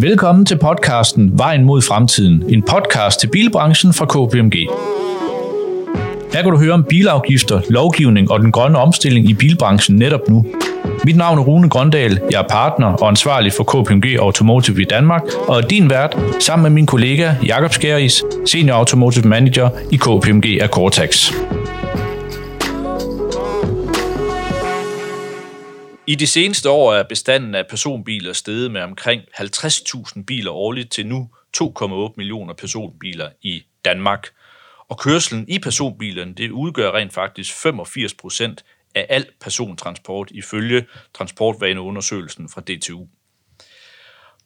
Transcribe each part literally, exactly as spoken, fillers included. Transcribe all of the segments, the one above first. Velkommen til podcasten Vejen mod fremtiden, en podcast til bilbranchen fra K P M G. Her kan du høre om bilafgifter, lovgivning og den grønne omstilling i bilbranchen netop nu. Mit navn er Rune Grøndal, jeg er partner og ansvarlig for K P M G Automotive i Danmark, og er din vært sammen med min kollega Jakob Skæris, Senior Automotive Manager i K P M G Accortax. I de seneste år er bestanden af personbiler steget med omkring halvtreds tusind biler årligt til nu to komma otte millioner personbiler i Danmark. Og kørslen i personbilerne, det udgør rent faktisk femogfirs procent af al persontransport ifølge transportvaneundersøgelsen fra D T U.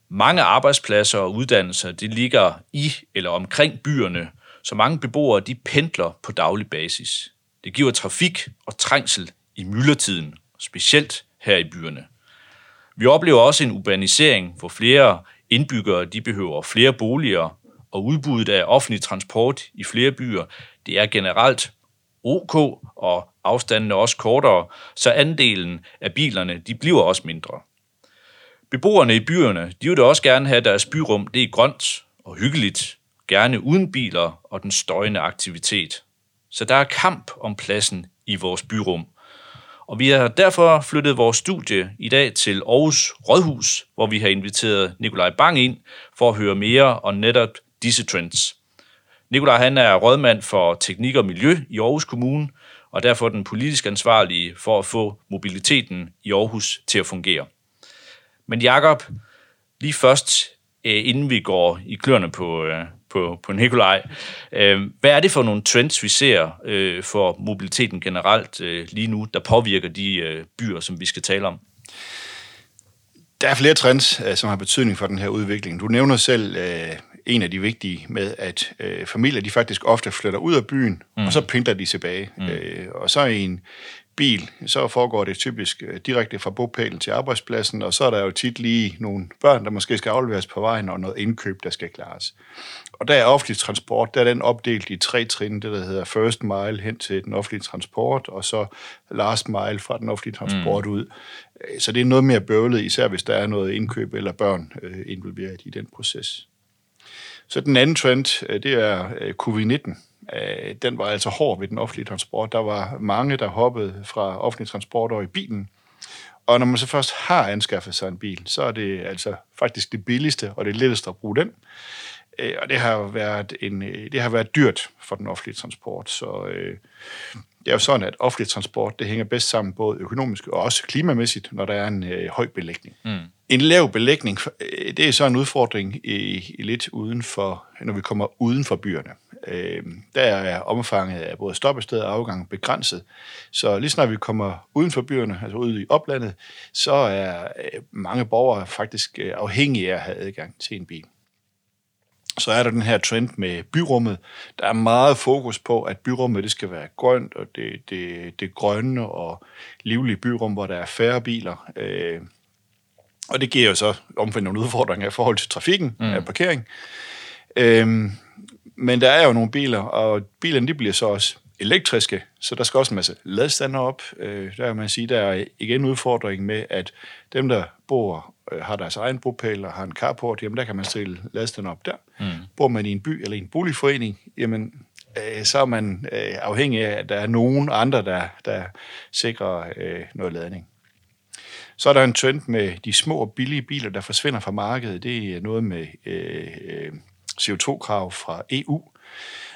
Mange arbejdspladser og uddannelser, det ligger i eller omkring byerne, så mange beboere, de pendler på daglig basis. Det giver trafik og trængsel i myldretiden, specielt her i byerne. Vi oplever også en urbanisering, hvor flere indbyggere, de behøver flere boliger, og udbuddet af offentlig transport i flere byer, det er generelt ok, og afstanden er også kortere, så andelen af bilerne, de bliver også mindre. Beboerne i byerne, de vil da også gerne have deres byrum, det er grønt og hyggeligt, gerne uden biler og den støjende aktivitet. Så der er kamp om pladsen i vores byrum. Og vi har derfor flyttet vores studie i dag til Aarhus Rådhus, hvor vi har inviteret Nikolaj Bang ind for at høre mere om netop disse trends. Nikolaj, han er rådmand for Teknik og Miljø i Aarhus Kommune, og derfor den politisk ansvarlige for at få mobiliteten i Aarhus til at fungere. Men Jakob, lige først, inden vi går i kløerne på, på, på Nikolaj, hvad er det for nogle trends, vi ser for mobiliteten generelt lige nu, der påvirker de byer, som vi skal tale om? Der er flere trends, som har betydning for den her udvikling. Du nævner selv en af de vigtige med, at øh, familier, de faktisk ofte flytter ud af byen, mm. og så pendler de tilbage. Mm. Øh, og så i en bil, så foregår det typisk øh, direkte fra bopælen til arbejdspladsen, og så er der jo tit lige nogle børn, der måske skal afleveres på vejen, og noget indkøb, der skal klares. Og der er offentlig transport, der er den opdelt i tre trin, det der hedder first mile hen til den offentlige transport, og så last mile fra den offentlige transport mm. ud. Så det er noget mere bøvlet, især hvis der er noget indkøb eller børn øh, involveret i den proces. Så den anden trend, det er covid nitten. Den var altså hård ved den offentlige transport. Der var mange, der hoppede fra offentlig transport over i bilen. Og når man så først har anskaffet sig en bil, så er det altså faktisk det billigste og det letteste at bruge den. Og det har været, en, det har været dyrt for den offentlige transport. Så øh, det er jo sådan, at offentlig transport det hænger bedst sammen både økonomisk og også klimamæssigt, når der er en øh, høj belægning. Mm. En lav belægning, det er så en udfordring i, i lidt uden for, når vi kommer uden for byerne. Øh, der er omfanget af både stoppesteder og afgangen begrænset. Så lige snart vi kommer uden for byerne, altså ude i oplandet, så er øh, mange borgere faktisk øh, afhængige af at have adgang til en bil. Så er der den her trend med byrummet. Der er meget fokus på, at byrummet det skal være grønt, og det, det, det grønne og livlige byrum, hvor der er færre biler. Øh, og det giver jo så omvendt nogle udfordringer i forhold til trafikken mm. af parkering. Øh, men der er jo nogle biler, og bilerne de bliver så også elektriske, så der skal også en masse ladestander op. Øh, der kan man sige, der er igen udfordring med, at dem, der bor har deres egen bopæl og har en carport, jamen der kan man stille ladestander op der. Mm. Bor man i en by eller i en boligforening, jamen øh, så er man øh, afhængig af, at der er nogen andre, der, der sikrer øh, noget ladning. Så er der en trend med de små og billige biler, der forsvinder fra markedet. Det er noget med øh, C O to krav fra E U.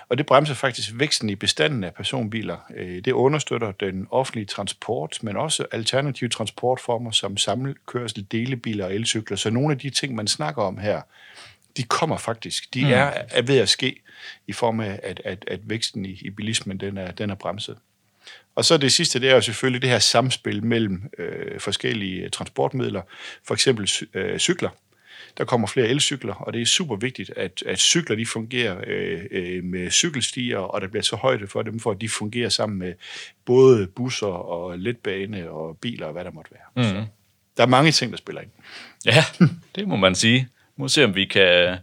Og det bremser faktisk væksten i bestanden af personbiler. Det understøtter den offentlige transport, men også alternative transportformer som sammelkørsel, delebiler og elcykler. Så nogle af de ting, man snakker om her, de kommer faktisk. De mm. er, er ved at ske i form af, at, at, at væksten i, i bilismen den er, den er bremset. Og så det sidste, det er jo selvfølgelig det her samspil mellem øh, forskellige transportmidler, for eksempel øh, cykler. Der kommer flere elcykler, og det er super vigtigt, at, at cykler de fungerer øh, øh, med cykelstier, og der bliver så højde for dem, for at de fungerer sammen med både busser og letbane og biler og hvad der måtte være. Mm. Så der er mange ting, der spiller ind. Ja, det må man sige. Vi må se, om vi kan,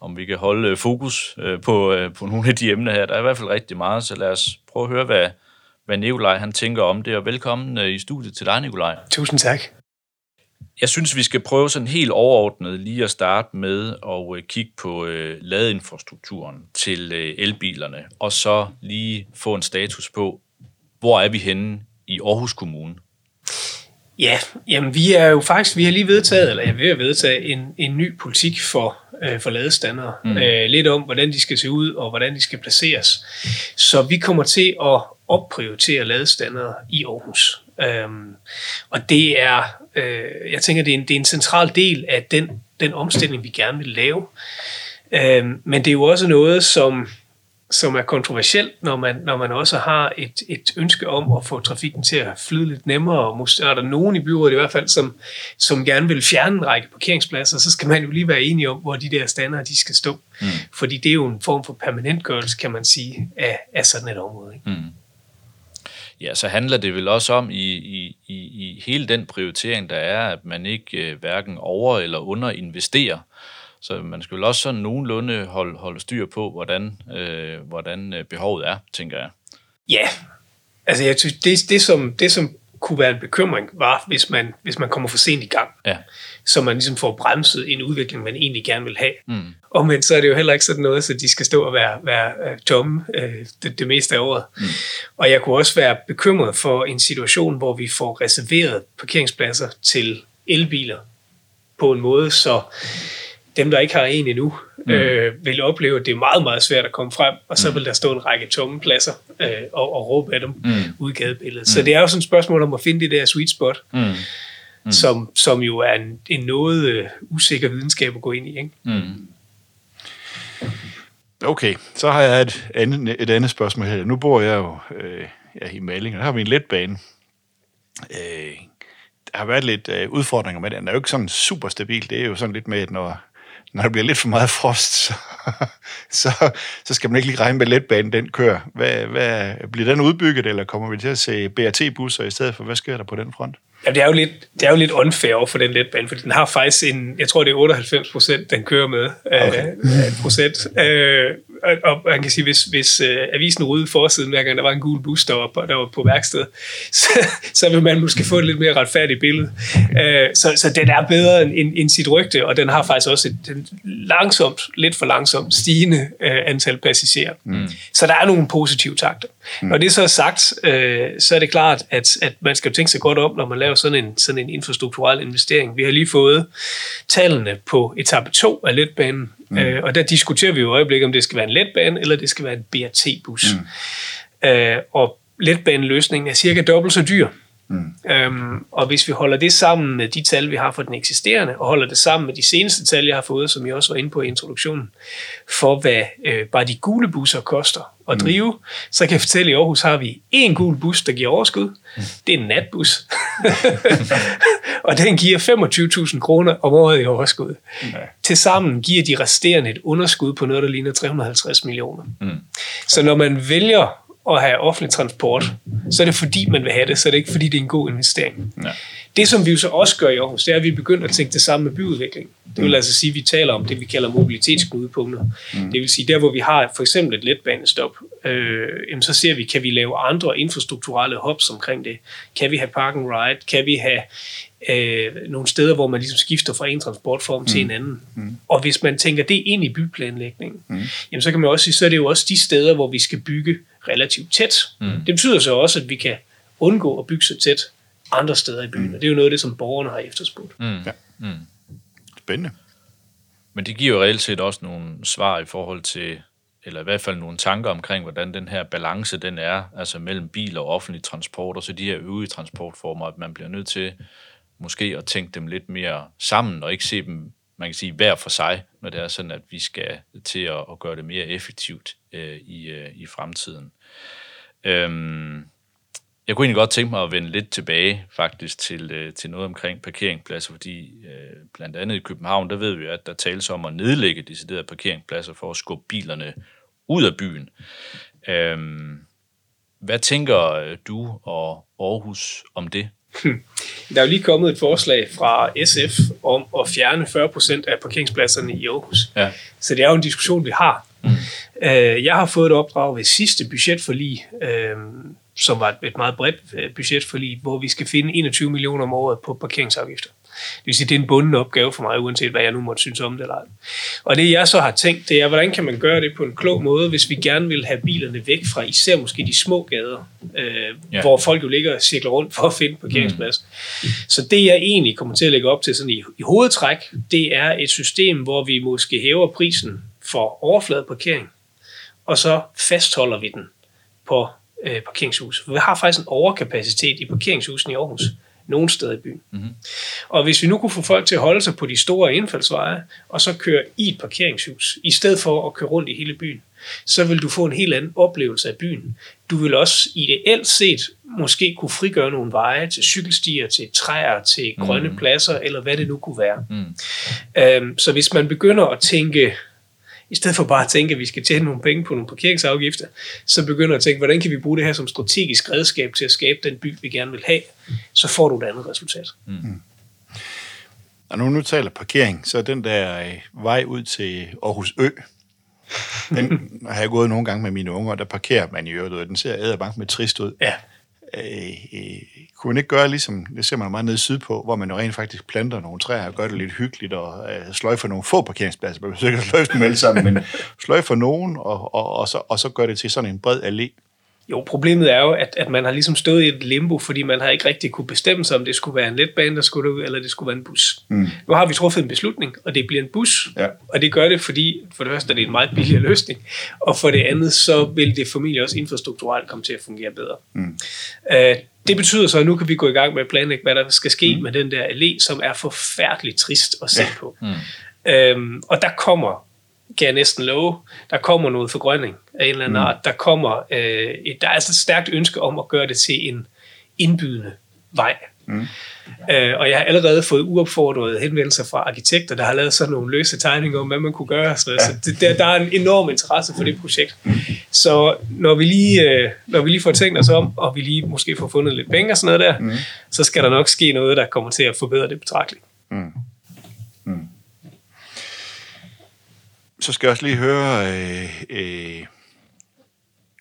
om vi kan holde fokus på, på nogle af de emner her. Der er i hvert fald rigtig meget, så lad os prøve at høre, hvad, hvad Nikolaj han tænker om det. Og velkommen i studiet til dig, Nikolaj. Tusind tak. Jeg synes, vi skal prøve sådan helt overordnet lige at starte med at kigge på ladeinfrastrukturen til elbilerne, og så lige få en status på, hvor er vi henne i Aarhus Kommune? Ja, jamen vi er jo faktisk, vi har lige vedtaget, eller jeg vil have vedtaget, en, en ny politik for, øh, for ladestandere. Mm. Øh, lidt om, hvordan de skal se ud, og hvordan de skal placeres. Så vi kommer til at opprioritere ladestandere i Aarhus. Øhm, og det er, øh, jeg tænker, det er, en, det er en central del af den, den omstilling, vi gerne vil lave. Øhm, men det er jo også noget, som... som er kontroversielt, når man, når man også har et, et ønske om at få trafikken til at flyde lidt nemmere, og måske er der nogen i byrådet i hvert fald, som, som gerne vil fjerne en række parkeringspladser, så skal man jo lige være enige om, hvor de der standere, de skal stå. Mm. Fordi det er jo en form for permanentgørelse, kan man sige, af, af sådan et område. Ikke? Mm. Ja, så handler det vel også om i, i, i, i hele den prioritering, der er, at man ikke hverken over- eller underinvesterer. Så man skal vel også sådan nogenlunde holde, holde styr på, hvordan, øh, hvordan behovet er, tænker jeg. Ja, yeah. altså jeg synes, det, det, som, det som kunne være en bekymring, var, hvis man, hvis man kommer for sent i gang. Ja. Så man ligesom får bremset en udvikling, man egentlig gerne vil have. Mm. Og men så er det jo heller ikke sådan noget, så de skal stå og være, være tomme øh, det, det meste af året. Mm. Og jeg kunne også være bekymret for en situation, hvor vi får reserveret parkeringspladser til elbiler på en måde, så... dem, der ikke har en endnu, mm. øh, vil opleve, at det er meget, meget svært at komme frem, og så mm. vil der stå en række tomme pladser øh, og, og råbe af dem mm. ud i gadebilledet. Mm. Så det er jo sådan et spørgsmål om at finde det der sweet spot, mm. Mm. Som, som jo er en, en noget øh, usikker videnskab at gå ind i. Ikke? Mm. Okay, så har jeg et andet, et andet spørgsmål her. Nu bor jeg jo øh, jeg i Malingen, og der har vi en letbane. Øh, der har været lidt øh, udfordringer med det. Den er jo ikke sådan super stabil. Det er jo sådan lidt med, at når... når der bliver lidt for meget frost, så, så, så skal man ikke lige regne med letbanen, den kører. Hvad, hvad, bliver den udbygget, eller kommer vi til at se B R T-busser i stedet for? Hvad sker der på den front? Ja, det er jo lidt, det er jo lidt unfair over for den letbane, fordi den har faktisk en, jeg tror det er otteoghalvfems procent, den kører med. Okay. Øh, procent. Øh, og, og man kan sige, hvis, hvis øh, avisen rydde forsiden hver gang, der var en gul bus, der var, der var på værksted, så, så vil man måske få et lidt mere retfærdigt billede. Øh, så, så den er bedre end, end sit rygte, og den har faktisk også et den langsomt, lidt for langsomt stigende øh, antal passagerer. Mm. Så der er nogle positive takter. Mm. Når det så er sagt, øh, så er det klart, at, at man skal tænke sig godt om, når man laver sådan en, sådan en infrastrukturel investering. Vi har lige fået tallene på etape to af letbanen, mm. øh, og der diskuterer vi jo i øjeblikket, om det skal være en letbane, eller det skal være en B R T-bus. Mm. Øh, og letbaneløsningen er cirka dobbelt så dyr. Mm. Øhm, og hvis vi holder det sammen med de tal, vi har for den eksisterende, og holder det sammen med de seneste tal, jeg har fået, som jeg også var inde på i introduktionen, for hvad øh, bare de gule busser koster at drive, mm. så kan jeg fortælle, at i Aarhus har vi en gul bus, der giver overskud. Mm. Det er en natbus. Og den giver femogtyve tusind kroner om året i overskud. Mm. Tilsammen giver de resterende et underskud på noget, der ligner tre hundrede og halvtreds millioner. Mm. Så når man vælger at have offentlig transport, så er det fordi, man vil have det, så er det ikke fordi, det er en god investering. Ja. Det, som vi jo så også gør i Aarhus, det er, at vi begynder at tænke det samme med byudvikling. Det vil altså sige, at vi taler om det, vi kalder mobilitetsknudepunkter. Mm. Det vil sige, der hvor vi har for eksempel et letbanestop, øh, så ser vi, kan vi lave andre infrastrukturelle hubs omkring det? Kan vi have park and ride? Kan vi have øh, nogle steder, hvor man ligesom skifter fra en transportform mm. til en anden? Mm. Og hvis man tænker det ind i byplanlægningen, mm. jamen, så kan man også sige, så er det jo også de steder, hvor vi skal bygge relativt tæt. Mm. Det betyder så også, at vi kan undgå at bygge så tæt andre steder i byen, mm. og det er jo noget af det, som borgerne har efterspurgt. Mm. Ja. Mm. Spændende. Men det giver jo reelt set også nogle svar i forhold til, eller i hvert fald nogle tanker omkring, hvordan den her balance, den er, altså mellem bil og offentlig transport, og så de her øvrige transportformer, at man bliver nødt til måske at tænke dem lidt mere sammen, og ikke se dem, man kan sige, hver for sig, når det er sådan, at vi skal til at, at gøre det mere effektivt øh, i, øh, i fremtiden. Øhm Jeg kunne egentlig godt tænke mig at vende lidt tilbage faktisk til, til noget omkring parkeringspladser, fordi øh, blandt andet i København, der ved vi, at der tales om at nedlægge deciderede parkeringspladser for at skubbe bilerne ud af byen. Øhm, hvad tænker du og Aarhus om det? Der er jo lige kommet et forslag fra S F om at fjerne fyrre procent af parkeringspladserne i Aarhus. Ja. Så det er jo en diskussion, vi har. Mm. Øh, jeg har fået et opdrag ved sidste budgetforlig, øh, som var et meget bredt budgetforlig, hvor vi skal finde enogtyve millioner om året på parkeringsafgifter. Det vil sige, det er en bunden opgave for mig, uanset hvad jeg nu måtte synes om det eller ej. Og det jeg så har tænkt, det er, hvordan kan man gøre det på en klog måde, hvis vi gerne vil have bilerne væk fra især måske de små gader, øh, ja. hvor folk jo ligger og cirkler rundt for at finde parkeringspladser. Mm. Så det jeg egentlig kommer til at lægge op til sådan i, i hovedtræk, det er et system, hvor vi måske hæver prisen for overfladeparkering, og så fastholder vi den på øh, parkeringshus. Vi har faktisk en overkapacitet i parkeringshusene i Aarhus, nogle steder i byen. Mm-hmm. Og hvis vi nu kunne få folk til at holde sig på de store indfaldsveje, og så køre i et parkeringshus, i stedet for at køre rundt i hele byen, så vil du få en helt anden oplevelse af byen. Du vil også ideelt set måske kunne frigøre nogle veje til cykelstier, til træer, til grønne mm-hmm. pladser, eller hvad det nu kunne være. Mm. Øhm, så hvis man begynder at tænke... I stedet for bare at tænke, at vi skal tjene nogle penge på nogle parkeringsafgifter, så begynder at tænke, hvordan kan vi bruge det her som strategisk redskab til at skabe den by, vi gerne vil have, så får du et andet resultat. Mm. Og nu, nu taler parkering, så den der øh, vej ud til Aarhus Ø, den har jeg gået nogle gange med mine unger, der parkerer man i øvrigt, og den ser æderbank med trist ud. Ja. Øh, øh, kunne man ikke gøre ligesom, det ser man meget nede sydpå, hvor man jo rent faktisk planter nogle træer og gør det lidt hyggeligt og øh, sløjfer nogle få parkeringspladser, man kan sløjfe dem alle sammen, men sløjfer nogen og, og, og, så, og så gør det til sådan en bred allé. Jo, problemet er jo, at, at man har ligesom stået i et limbo, fordi man har ikke rigtig kunne bestemme sig, om det skulle være en letbane, der skulle ud, eller det skulle være en bus. Mm. Nu har vi truffet en beslutning, og det bliver en bus, ja. Og det gør det, fordi for det første er det en meget billigere løsning, og for det andet, så vil det formentlig også infrastrukturelt komme til at fungere bedre. Mm. Øh, det betyder så, at nu kan vi gå i gang med at planlægge, hvad der skal ske mm. med den der allé, som er forfærdeligt trist at se ja. på. Mm. Øhm, og der kommer... kan jeg næsten love, der kommer noget forgrønning af en eller anden mm. art. Der kommer, øh, et, der er altså et stærkt ønske om at gøre det til en indbydende vej. Mm. Øh, og jeg har allerede fået uopfordrede henvendelser fra arkitekter, der har lavet sådan nogle løse tegninger om, hvad man kunne gøre. Sådan ja. Så det, der, der er en enorm interesse for det projekt. Mm. Så når vi, lige, øh, når vi lige får tænkt os om, og vi lige måske får fundet lidt penge og sådan noget der, mm. så skal der nok ske noget, der kommer til at forbedre det betragteligt. Mm. Mm. Så skal jeg også lige høre, øh, øh,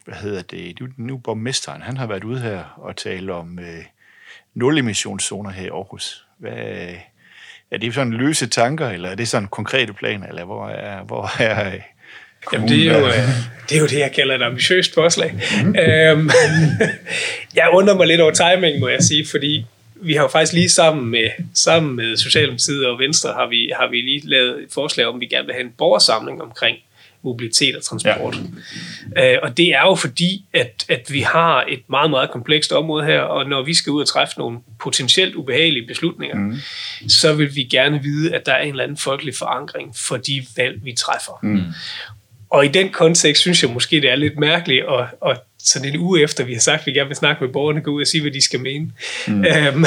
hvad hedder det, nu borgmesteren, han har været ude her og tale om øh, nulemissionszoner her i Aarhus. Hvad, er det sådan løse tanker, eller er det sådan konkrete planer, eller hvor er, hvor er øh, Jamen, det, er jo, det er jo det, jeg kalder et ambitiøst forslag. Mm. Øhm, jeg undrer mig lidt over timingen, må jeg sige, fordi vi har jo faktisk lige sammen med, sammen med Socialdemokratiet og Venstre, har vi, har vi lige lavet et forslag om, at vi gerne vil have en borgersamling omkring mobilitet og transport. Ja. Øh, og det er jo fordi, at, at vi har et meget, meget komplekst område her, og når vi skal ud og træffe nogle potentielt ubehagelige beslutninger, mm. så vil vi gerne vide, at der er en eller anden folkelig forankring for de valg, vi træffer. Mm. Og i den kontekst synes jeg måske, det er lidt mærkeligt at, at sådan en uge efter, vi har sagt, at vi gerne vil snakke med borgerne, gå ud og sige, hvad de skal mene. Mm. Øhm,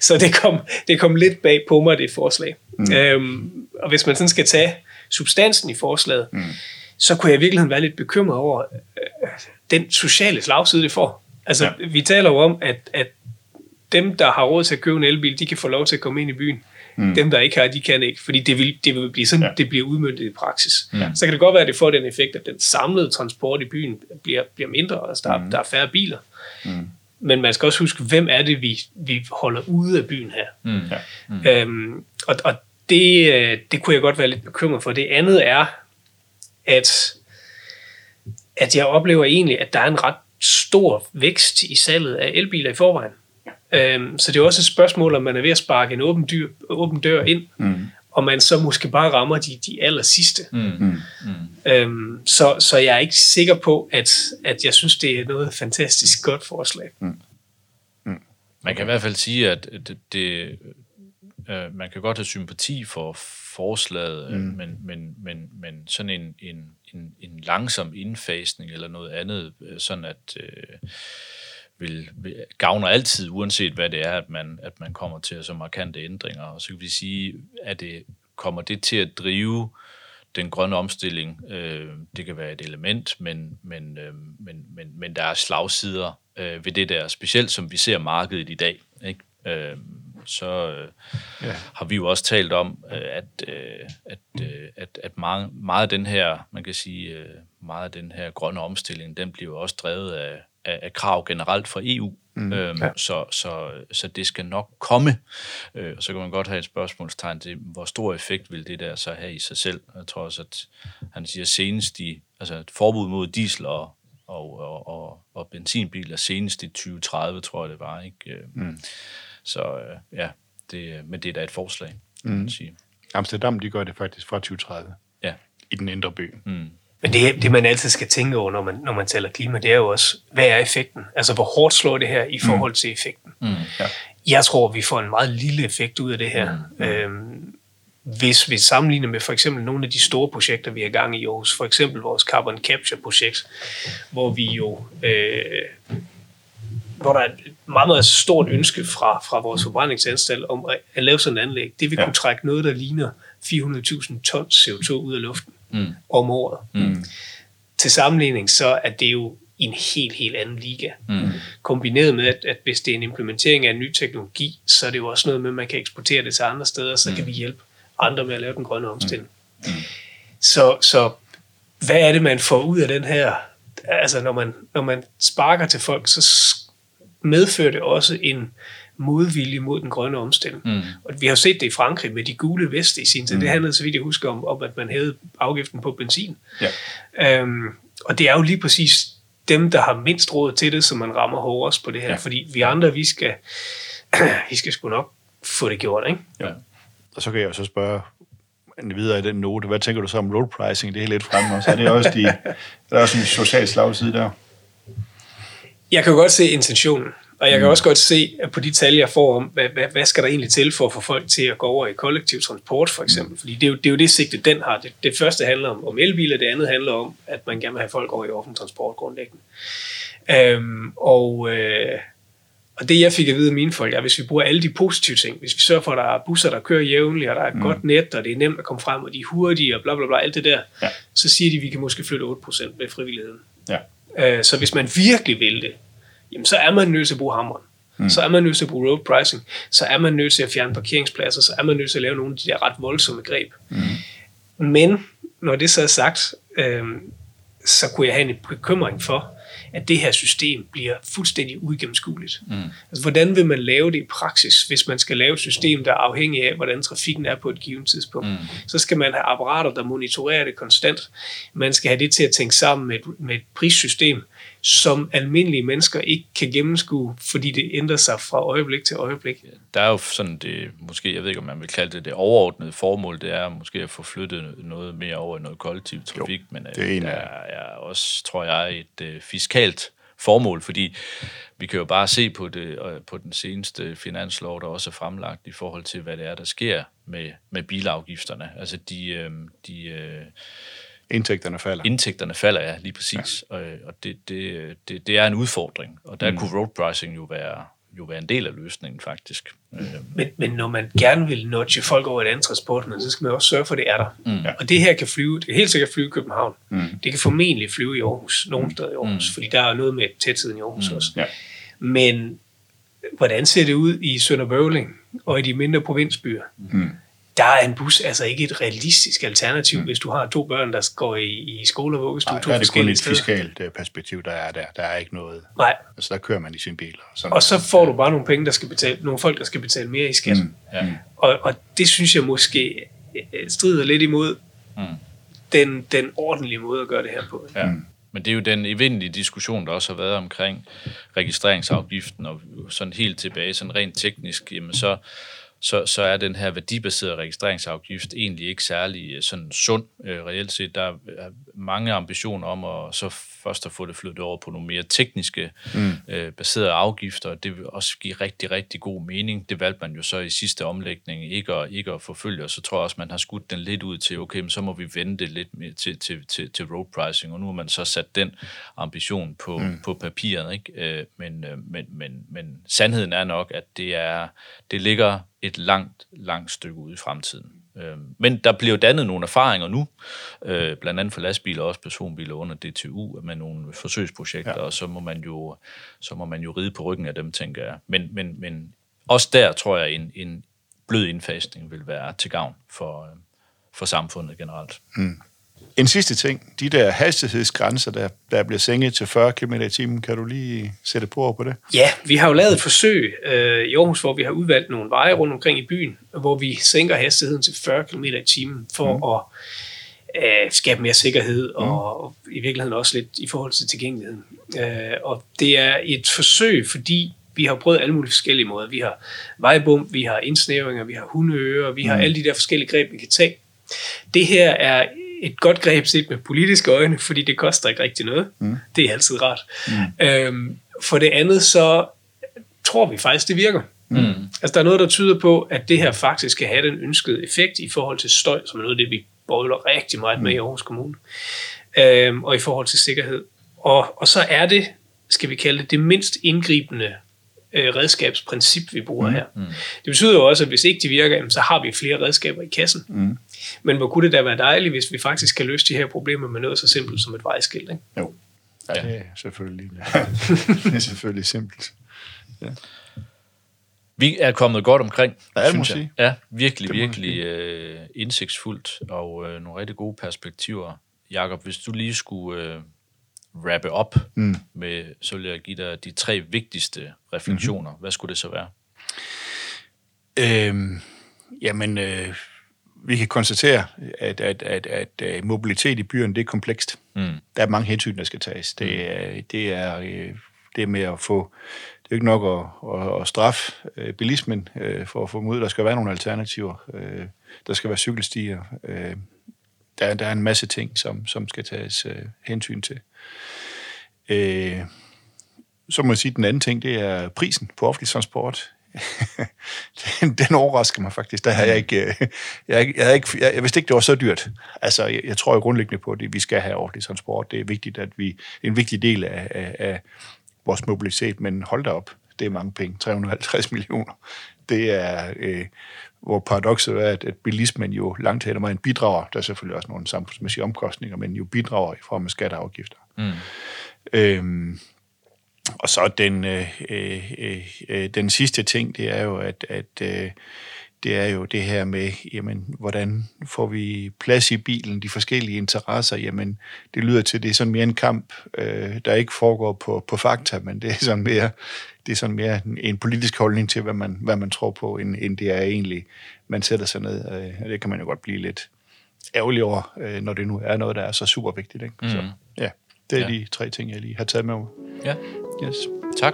så det kom, det kom lidt bag på mig, det forslag. Mm. Øhm, og hvis man sådan skal tage substansen i forslaget, mm. så kunne jeg i virkeligheden være lidt bekymret over øh, den sociale slagside, det får. Altså, ja. Vi taler jo om, at, at dem, der har råd til at købe en elbil, de kan få lov til at komme ind i byen. Mm. Dem, der ikke har, de kan ikke, fordi det vil, det vil blive sådan, ja. det bliver udmøntet i praksis. Ja. Så kan det godt være, at det får den effekt, at den samlede transport i byen bliver, bliver mindre, og altså der, mm. der er færre biler. Mm. Men man skal også huske, hvem er det, vi, vi holder ude af byen her? Mm. Ja. Mm. Øhm, og og det, det kunne jeg godt være lidt bekymret for. Det andet er, at, at jeg oplever egentlig, at der er en ret stor vækst i salget af elbiler i forvejen. Så det er også et spørgsmål, om man er ved at sparke en åben, dyr, åben dør ind, mm. og man så måske bare rammer de, de aller sidste. Mm. Mm. Øhm, så, så jeg er ikke sikker på, at, at jeg synes, det er noget fantastisk godt forslag. Mm. Mm. Man kan i hvert fald sige, at det, det, øh, man kan godt have sympati for forslaget, mm. men, men, men, men sådan en, en, en, en langsom indfasning eller noget andet, sådan at... Øh, Vil, vil, gavner altid, uanset hvad det er, at man, at man kommer til så markante ændringer. Og så kan vi sige, at det kommer det til at drive den grønne omstilling. Øh, det kan være et element, men, men, øh, men, men, men der er slagsider øh, ved det der, specielt som vi ser markedet i dag. Ikke? Øh, så øh, ja. har vi jo også talt om, at, øh, at, øh, at, at meget, meget af den her, man kan sige, øh, meget af den her grønne omstilling, den bliver også drevet af af krav generelt fra E U, Mm, øhm, ja. så, så, så det skal nok komme. Øh, og så kan man godt have et spørgsmålstegn til, hvor stor effekt vil det der så have i sig selv? Jeg tror også, at han siger senest i, altså et forbud mod diesel og, og, og, og, og benzinbiler senest i tyve tredive, tror jeg det var, ikke? Mm. Så øh, ja, det, men det er da et forslag, mm. kan man sige. Amsterdam, de gør det faktisk fra tyve tredive. Ja. I den indre by. Mm. Men det, det, man altid skal tænke over, når man, når man taler klima, det er jo også, hvad er effekten? Altså, hvor hårdt slår det her i forhold til effekten? Mm, ja. Jeg tror, vi får en meget lille effekt ud af det her. Mm, ja. øhm, hvis vi sammenligner med for eksempel nogle af de store projekter, vi har gang i Aarhus, for eksempel vores Carbon Capture-projekt, hvor vi jo... Øh, hvor der er et meget, meget stort ønske fra, fra vores forbrændingsanstalt om at, at lave sådan et anlæg. Det vil ja. kunne trække noget, der ligner fire hundrede tusind tons C O to ud af luften. Mm. om året. Mm. Til sammenligning så er det jo en helt, helt anden liga. Mm. Kombineret med, at, at hvis det er en implementering af en ny teknologi, så er det jo også noget med, at man kan eksportere det til andre steder, så mm. kan vi hjælpe andre med at lave den grønne omstilling. Mm. Mm. Så, så hvad er det, man får ud af den her? Altså, når man, når man sparker til folk, så medfører det også en modvilje mod den grønne omstilling. Mm. Og vi har jo set det i Frankrig med de gule veste i sin tid. Mm. Det handlede, så vidt jeg husker, om, om at man hævede afgiften på benzin. Ja. Øhm, og det er jo lige præcis dem, der har mindst råd til det, som man rammer hårdest på det her. Ja. Fordi vi andre, vi skal, vi skal sgu nok få det gjort, ikke? Ja. Og så kan jeg jo så spørge videre i den note, hvad tænker du så om road pricing? Det er lidt fremme også. Er det også de, der er også en social slagside der? Jeg kan jo godt se intentionen. Og jeg kan også godt se på de tal, jeg får om, hvad, hvad, hvad skal der egentlig til for at få folk til at gå over i kollektiv transport, for eksempel. Fordi det er jo det, er jo det sigte, den har. Det, det første handler om, om elbiler, det andet handler om, at man gerne vil have folk over i offentlig transport grundlæggende. Øhm, og, øh, og det, jeg fik at vide af mine folk, er, hvis vi bruger alle de positive ting, hvis vi sørger for, at der er busser, der kører jævnligt, og der er et mm. godt net, og det er nemt at komme frem, og de er hurtige, og bla bla bla, alt det der, ja. så siger de, at vi kan måske flytte otte procent med frivilligheden. Ja. Øh, så hvis man virkelig vil det, jamen, så er man nødt til at bruge hammeren. Mm. Så er man nødt til at bruge road pricing. Så er man nødt til at fjerne parkeringspladser. Så er man nødt til at lave nogle af de der ret voldsomme greb. Mm. Men når det så er sagt, øh, så kunne jeg have en bekymring for, at det her system bliver fuldstændig uigennemskueligt. Mm. Altså, hvordan vil man lave det i praksis, hvis man skal lave et system, der er afhængig af, hvordan trafikken er på et givet tidspunkt? Mm. Så skal man have apparater, der monitorerer det konstant. Man skal have det til at tænke sammen med et, med et prissystem, som almindelige mennesker ikke kan gennemskue, fordi det ændrer sig fra øjeblik til øjeblik. Der er jo sådan det, måske, jeg ved ikke, om man vil kalde det det overordnede formål, det er måske at få flyttet noget mere over i noget kollektivt trafik, jo, men det er der er også, tror jeg, et øh, fiskalt formål, fordi vi kan jo bare se på, det, på den seneste finanslov, der også er fremlagt i forhold til, hvad det er, der sker med, med bilafgifterne. Altså de... Øh, de øh, Indtægterne falder. Indtægterne falder, ja, lige præcis. Ja. Og, og det, det, det, det er en udfordring, og der mm. kunne road pricing jo være, jo være en del af løsningen, faktisk. Men, men når man gerne vil nudge folk over et andet transportmiddel, så skal man også sørge for, at det er der. Mm. Ja. Og det her kan flyve, det kan helt sikkert flyve i København. Mm. Det kan formentlig flyve i Aarhus, nogle steder i Aarhus, mm. fordi der er noget med tætheden i Aarhus mm. også. Ja. Men hvordan ser det ud i Sønder Børling og i de mindre provinsbyer? Mm. Der er en bus altså ikke et realistisk alternativ, mm. hvis du har to børn, der går i, i skole og vuggestue. Der er det kun et fiskalt perspektiv, der er der. Der er ikke noget. Nej. Altså, der kører man i sin bil. Og, og så får du bare nogle penge, der skal betale, nogle folk, der skal betale mere i skat. Mm. Ja. Og, og det synes jeg måske strider lidt imod mm. den, den ordentlige måde at gøre det her på. Ja. Mm. Men det er jo den evindelige diskussion, der også har været omkring registreringsafgiften, og sådan helt tilbage, sådan rent teknisk, jamen så... Så, så er den her værdibaserede registreringsafgift egentlig ikke særlig sådan sund øh, reelt set. Der er mange ambitioner om at så først at få det flyttet over på nogle mere tekniske mm. øh, baserede afgifter. Det vil også give rigtig, rigtig god mening. Det valgte man jo så i sidste omlægning ikke at, ikke at forfølge, og så tror jeg også, man har skudt den lidt ud til, okay, men så må vi vente lidt mere til, til, til, til road pricing, og nu har man så sat den ambition på, mm. på papiret, ikke? Øh, men, men, men, men sandheden er nok, at det, er, det ligger et langt, langt stykke ude i fremtiden. Men der bliver dannet nogle erfaringer nu, blandt andet for lastbiler og også personbiler under D T U med nogle forsøgsprojekter, ja. og så må man jo så må man jo ride på ryggen af dem, tænker jeg. Men, men, men også der tror jeg, en, en blød indfasning vil være til gavn for, for samfundet generelt. Mm. En sidste ting, de der hastighedsgrænser, der, der bliver sænket til fyrre kilometer i timen, kan du lige sætte på på det? Ja, vi har jo lavet et forsøg øh, i Aarhus, hvor vi har udvalgt nogle veje rundt omkring i byen, hvor vi sænker hastigheden til fyrre kilometer i timen for mm. at øh, skabe mere sikkerhed og, mm. og i virkeligheden også lidt i forhold til tilgængeligheden. Øh, og det er et forsøg, fordi vi har prøvet alle mulige forskellige måder. Vi har vejbump, vi har indsnævringer, vi har hundeører, vi mm. har alle de der forskellige greb, vi kan tage. Det her er et godt greb set med politiske øjne, fordi det koster ikke rigtig noget. Mm. Det er altid rart. Mm. Øhm, for det andet, så tror vi faktisk, det virker. Mm. Altså, der er noget, der tyder på, at det her faktisk kan have den ønskede effekt i forhold til støj, som er noget af det, vi bøjler rigtig meget med i Aarhus Kommune, øhm, og i forhold til sikkerhed. Og, og så er det, skal vi kalde det, det mindst indgribende øh, redskabsprincip, vi bruger mm. her. Mm. Det betyder jo også, at hvis ikke de virker, jamen, så har vi flere redskaber i kassen. Mm. Men hvor kunne det da være dejligt, hvis vi faktisk kan løse de her problemer med noget så simpelt som et vejskilt, ikke? Jo, ja, det er selvfølgelig, det er selvfølgelig simpelt. Ja. Vi er kommet godt omkring, ja, synes jeg. Ja, virkelig, virkelig øh, indsigtsfuldt og øh, nogle rigtig gode perspektiver. Jakob, hvis du lige skulle øh, rappe op, mm. med, så vil jeg give dig de tre vigtigste refleksioner. Mm-hmm. Hvad skulle det så være? Øhm, jamen... Øh, Vi kan konstatere, at, at, at, at mobilitet i byerne, det er komplekst. Mm. Der er mange hensyn, der skal tages. Det er, det er, det er med at få... Det er ikke nok at, at, at straffe bilismen for at få dem ud. Der skal være nogle alternativer. Der skal være cykelstier. Der, der er en masse ting, som, som skal tages hensyn til. Så må jeg sige, at den anden ting, det er prisen på offentlig transport. den, den overrasker mig faktisk. Der har jeg ikke, jeg, ikke, jeg, ikke, jeg, jeg vidste ikke, det var så dyrt. Altså, jeg, jeg tror jo grundlæggende på, at vi skal have ordentlig transport. Det er vigtigt, at vi, en vigtig del af, af, af vores mobilitet, men hold da op, det er mange penge. tre hundrede og halvtreds millioner. Det er, øh, hvor paradokset er, at, at bilismen jo langt hen ad vejen bidrager. Der er selvfølgelig også nogle samfundsmæssige omkostninger, men jo bidrager i form af skatteafgifter. Mm. Øhm, Og så den, øh, øh, øh, den sidste ting, det er jo, at, at øh, det er jo det her med, jamen, hvordan får vi plads i bilen, de forskellige interesser, jamen, det lyder til, det er sådan mere en kamp, øh, der ikke foregår på, på fakta, men det er sådan mere, det er sådan mere en politisk holdning til, hvad man, hvad man tror på, end, end det er egentlig, man sætter sig ned, øh, og det kan man jo godt blive lidt ærgerlig over, øh, når det nu er noget, der er så super vigtigt, ikke? Mm. Så, ja, det er ja. de tre ting, jeg lige har taget med mig. Ja. Yes. Tak.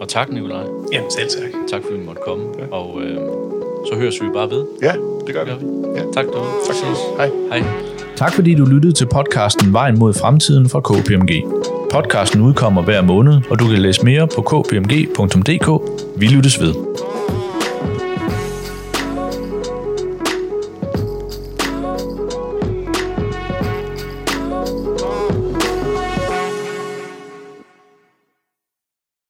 Og tak, Nikolaj. Jamen, selv tak. Tak, fordi vi måtte komme. Ja. Og øh, så høres vi bare ved. Ja, det gør vi. Det gør vi. Ja. Tak, du. Tak, hej. Hej. Tak, fordi du lyttede til podcasten Vejen mod fremtiden fra K P M G. Podcasten udkommer hver måned, og du kan læse mere på k p m g punktum d k. Vi lyttes ved.